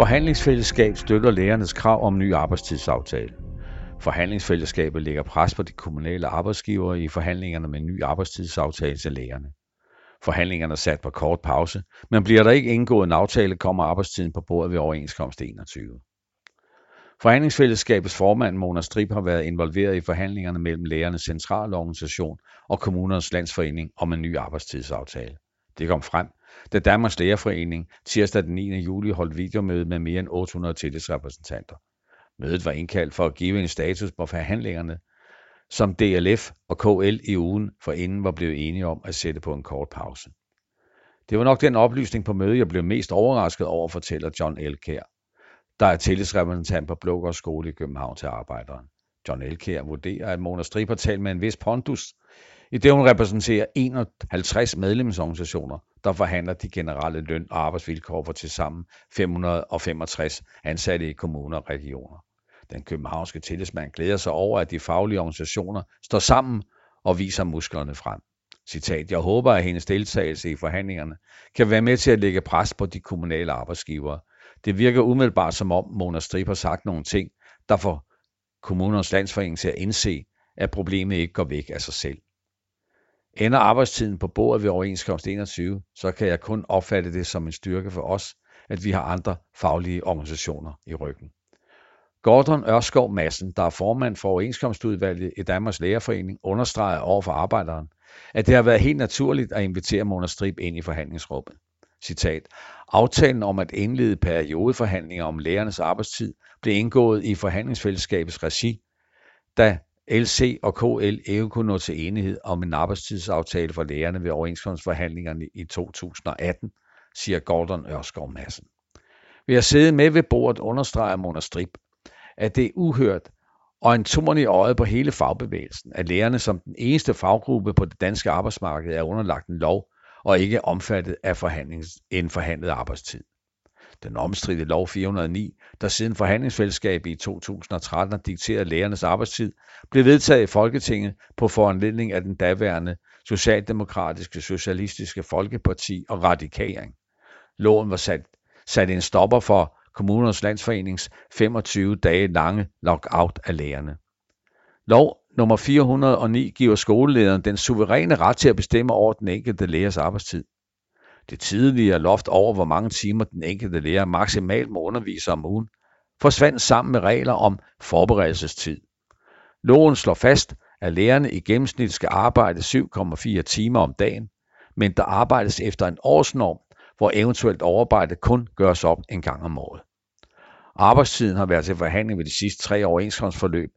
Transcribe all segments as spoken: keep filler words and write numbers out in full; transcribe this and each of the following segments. Forhandlingsfællesskab støtter lærernes krav om ny arbejdstidsaftale. Forhandlingsfællesskabet lægger pres på de kommunale arbejdsgivere i forhandlingerne med en ny arbejdstidsaftale til lærerne. Forhandlingerne er sat på kort pause, men bliver der ikke indgået en aftale, kommer arbejdstiden på bordet ved overenskomst enogtyve. Forhandlingsfællesskabets formand Mona Strib har været involveret i forhandlingerne mellem Lærernes Centrale Organisation og Kommunernes Landsforening om en ny arbejdstidsaftale. Det kom frem, da Danmarks Lærerforening tirsdag den niende juli holdt videomøde med mere end otte hundrede tillidsrepræsentanter. Mødet var indkaldt for at give en status på forhandlingerne, som D L F og K L i ugen forinden var blevet enige om at sætte på en kort pause. Det var nok den oplysning på mødet, jeg blev mest overrasket over, fortæller John Elker, der er tillidsrepræsentant på Blågård Skole i København til Arbejderen. John Elker vurderer, at Mona Strib har talt med en vis pondus, i det hun repræsenterer enoghalvtreds medlemsorganisationer, der forhandler de generelle løn- og arbejdsvilkår for tilsammen fem hundrede og femogtres ansatte i kommuner og regioner. Den københavnske tillidsmand glæder sig over, at de faglige organisationer står sammen og viser musklerne frem. Citat, jeg håber, at hendes deltagelse i forhandlingerne kan være med til at lægge pres på de kommunale arbejdsgivere. Det virker umiddelbart, som om Mona Strib har sagt nogle ting, der får Kommunernes Landsforening til at indse, at problemet ikke går væk af sig selv. Ender arbejdstiden på bordet ved overenskomst enogtyve, så kan jeg kun opfatte det som en styrke for os, at vi har andre faglige organisationer i ryggen. Gordon Ørskov Madsen, der er formand for overenskomstudvalget i Danmarks Lærerforening, understreger over for Arbejderen, at det har været helt naturligt at invitere Mona Strib ind i forhandlingsrummet. Citat, aftalen om at indlede periodeforhandlinger om lærernes arbejdstid blev indgået i forhandlingsfællesskabets regi, da L C og K L ikke kunne nå til enighed om en arbejdstidsaftale for lærerne ved overenskomstforhandlingerne i to tusind og atten, siger Gordon Ørskov Madsen. Ved at sidde med ved bordet understreger Mona Strib, at det er uhørt og en torn i øjet på hele fagbevægelsen, at lærerne som den eneste faggruppe på det danske arbejdsmarked er underlagt en lov og ikke omfattet af en forhandlet arbejdstid. Den omstridte lov fire hundrede og ni, der siden forhandlingsfællesskabet i to tusind og tretten har dikteret lærernes arbejdstid, blev vedtaget i Folketinget på foranledning af den daværende Socialdemokratiske Socialistiske Folkeparti og Radikering. Loven var sat, sat en stopper for Kommunernes Landsforenings femogtyve dage lange lockout af lærerne. Lov nummer fire hundrede og ni giver skolelederen den suveræne ret til at bestemme over den enkelte lærers arbejdstid. Det tidligere loft over, hvor mange timer den enkelte lærer maksimalt må undervise om ugen, forsvandt sammen med regler om forberedelsestid. Loven slår fast, at lærerne i gennemsnit skal arbejde syv komma fire timer om dagen, men der arbejdes efter en årsnorm, hvor eventuelt overarbejde kun gøres op en gang om året. Arbejdstiden har været til forhandling ved de sidste tre overenskomstforløb.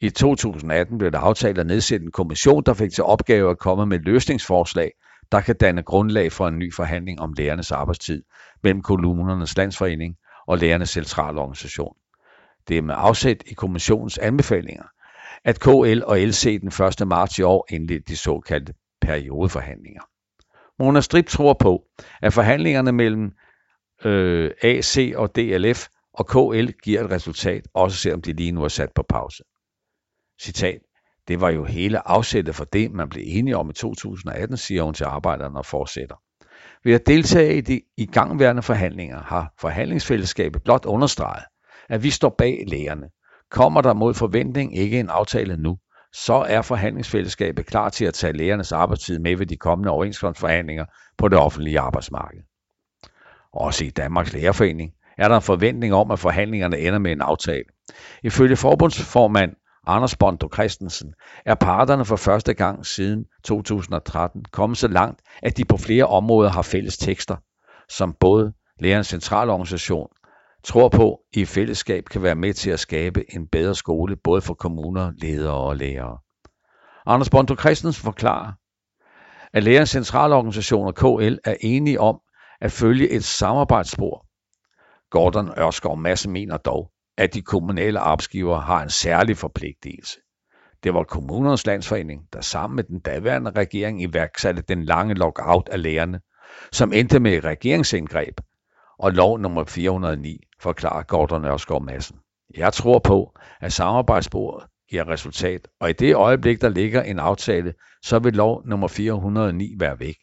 I to tusind og atten blev der aftalt at nedsætte en kommission, der fik til opgave at komme med løsningsforslag, der kan danne grundlag for en ny forhandling om lærernes arbejdstid mellem Kommunernes Landsforening og Lærernes Centrale Organisation. Det er med afsæt i kommissionens anbefalinger, at K L og L C den første marts i år indledte de såkaldte periodeforhandlinger. Mona Strib tror på, at forhandlingerne mellem øh, A C og D L F og K L giver et resultat, også selvom de lige nu er sat på pause. Citat, det var jo hele afsættet for det, man blev enige om i to tusind og atten, siger hun til Arbejderne og fortsætter. Ved at deltage i de igangværende forhandlinger har forhandlingsfællesskabet blot understreget, at vi står bag lærerne. Kommer der mod forventning ikke en aftale nu, så er forhandlingsfællesskabet klar til at tage lærernes arbejdstid med ved de kommende overenskomstforhandlinger på det offentlige arbejdsmarked. Også i Danmarks Lærerforening er der en forventning om, at forhandlingerne ender med en aftale. Ifølge forbundsformand Anders Bondo Christensen er parterne for første gang siden to tusind og tretten kommet så langt, at de på flere områder har fælles tekster, som både Lærernes Centrale Organisation tror på i fællesskab kan være med til at skabe en bedre skole, både for kommuner, ledere og lærere. Anders Bondo Christensen forklarer, at Lærernes Centrale Organisation og K L er enige om at følge et samarbejdsspor. Gordon Ørskov Madsen mener dog, at de kommunale arbejdsgivere har en særlig forpligtelse. Det var Kommunernes Landsforening, der sammen med den daværende regering iværksatte den lange lockout af lærerne, som endte med et regeringsindgreb, og lov nummer fire hundrede og ni, forklarer Gordon Ørskov Madsen. Jeg tror på, at samarbejdssporet giver resultat, og i det øjeblik, der ligger en aftale, så vil lov nummer fire hundrede og ni være væk.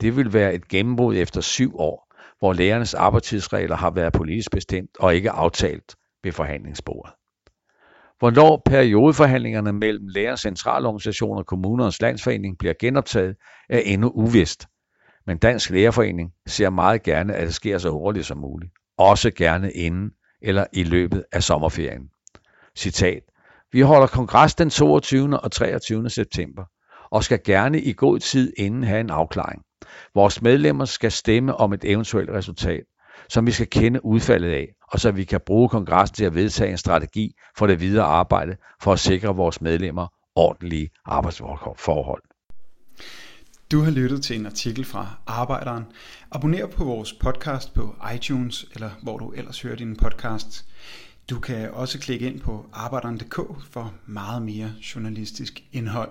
Det vil være et gennembrud efter syv år, hvor lærernes arbejdstidsregler har været politisk bestemt og ikke aftalt ved forhandlingsbordet. Hvornår periodeforhandlingerne mellem lærernes centralorganisation og kommunernes landsforening bliver genoptaget, er endnu uvist. Men Dansk Lærerforening ser meget gerne, at det sker så hurtigt som muligt. Også gerne inden eller i løbet af sommerferien. Citat. Vi holder kongres den toogtyvende og treogtyvende september og skal gerne i god tid inden have en afklaring. Vores medlemmer skal stemme om et eventuelt resultat, som vi skal kende udfaldet af, og så vi kan bruge kongressen til at vedtage en strategi for det videre arbejde for at sikre vores medlemmer ordentlige arbejdsforhold. Du har lyttet til en artikel fra Arbejderen. Abonner på vores podcast på iTunes, eller hvor du ellers hører dine podcasts. Du kan også klikke ind på arbejderen punktum d k for meget mere journalistisk indhold.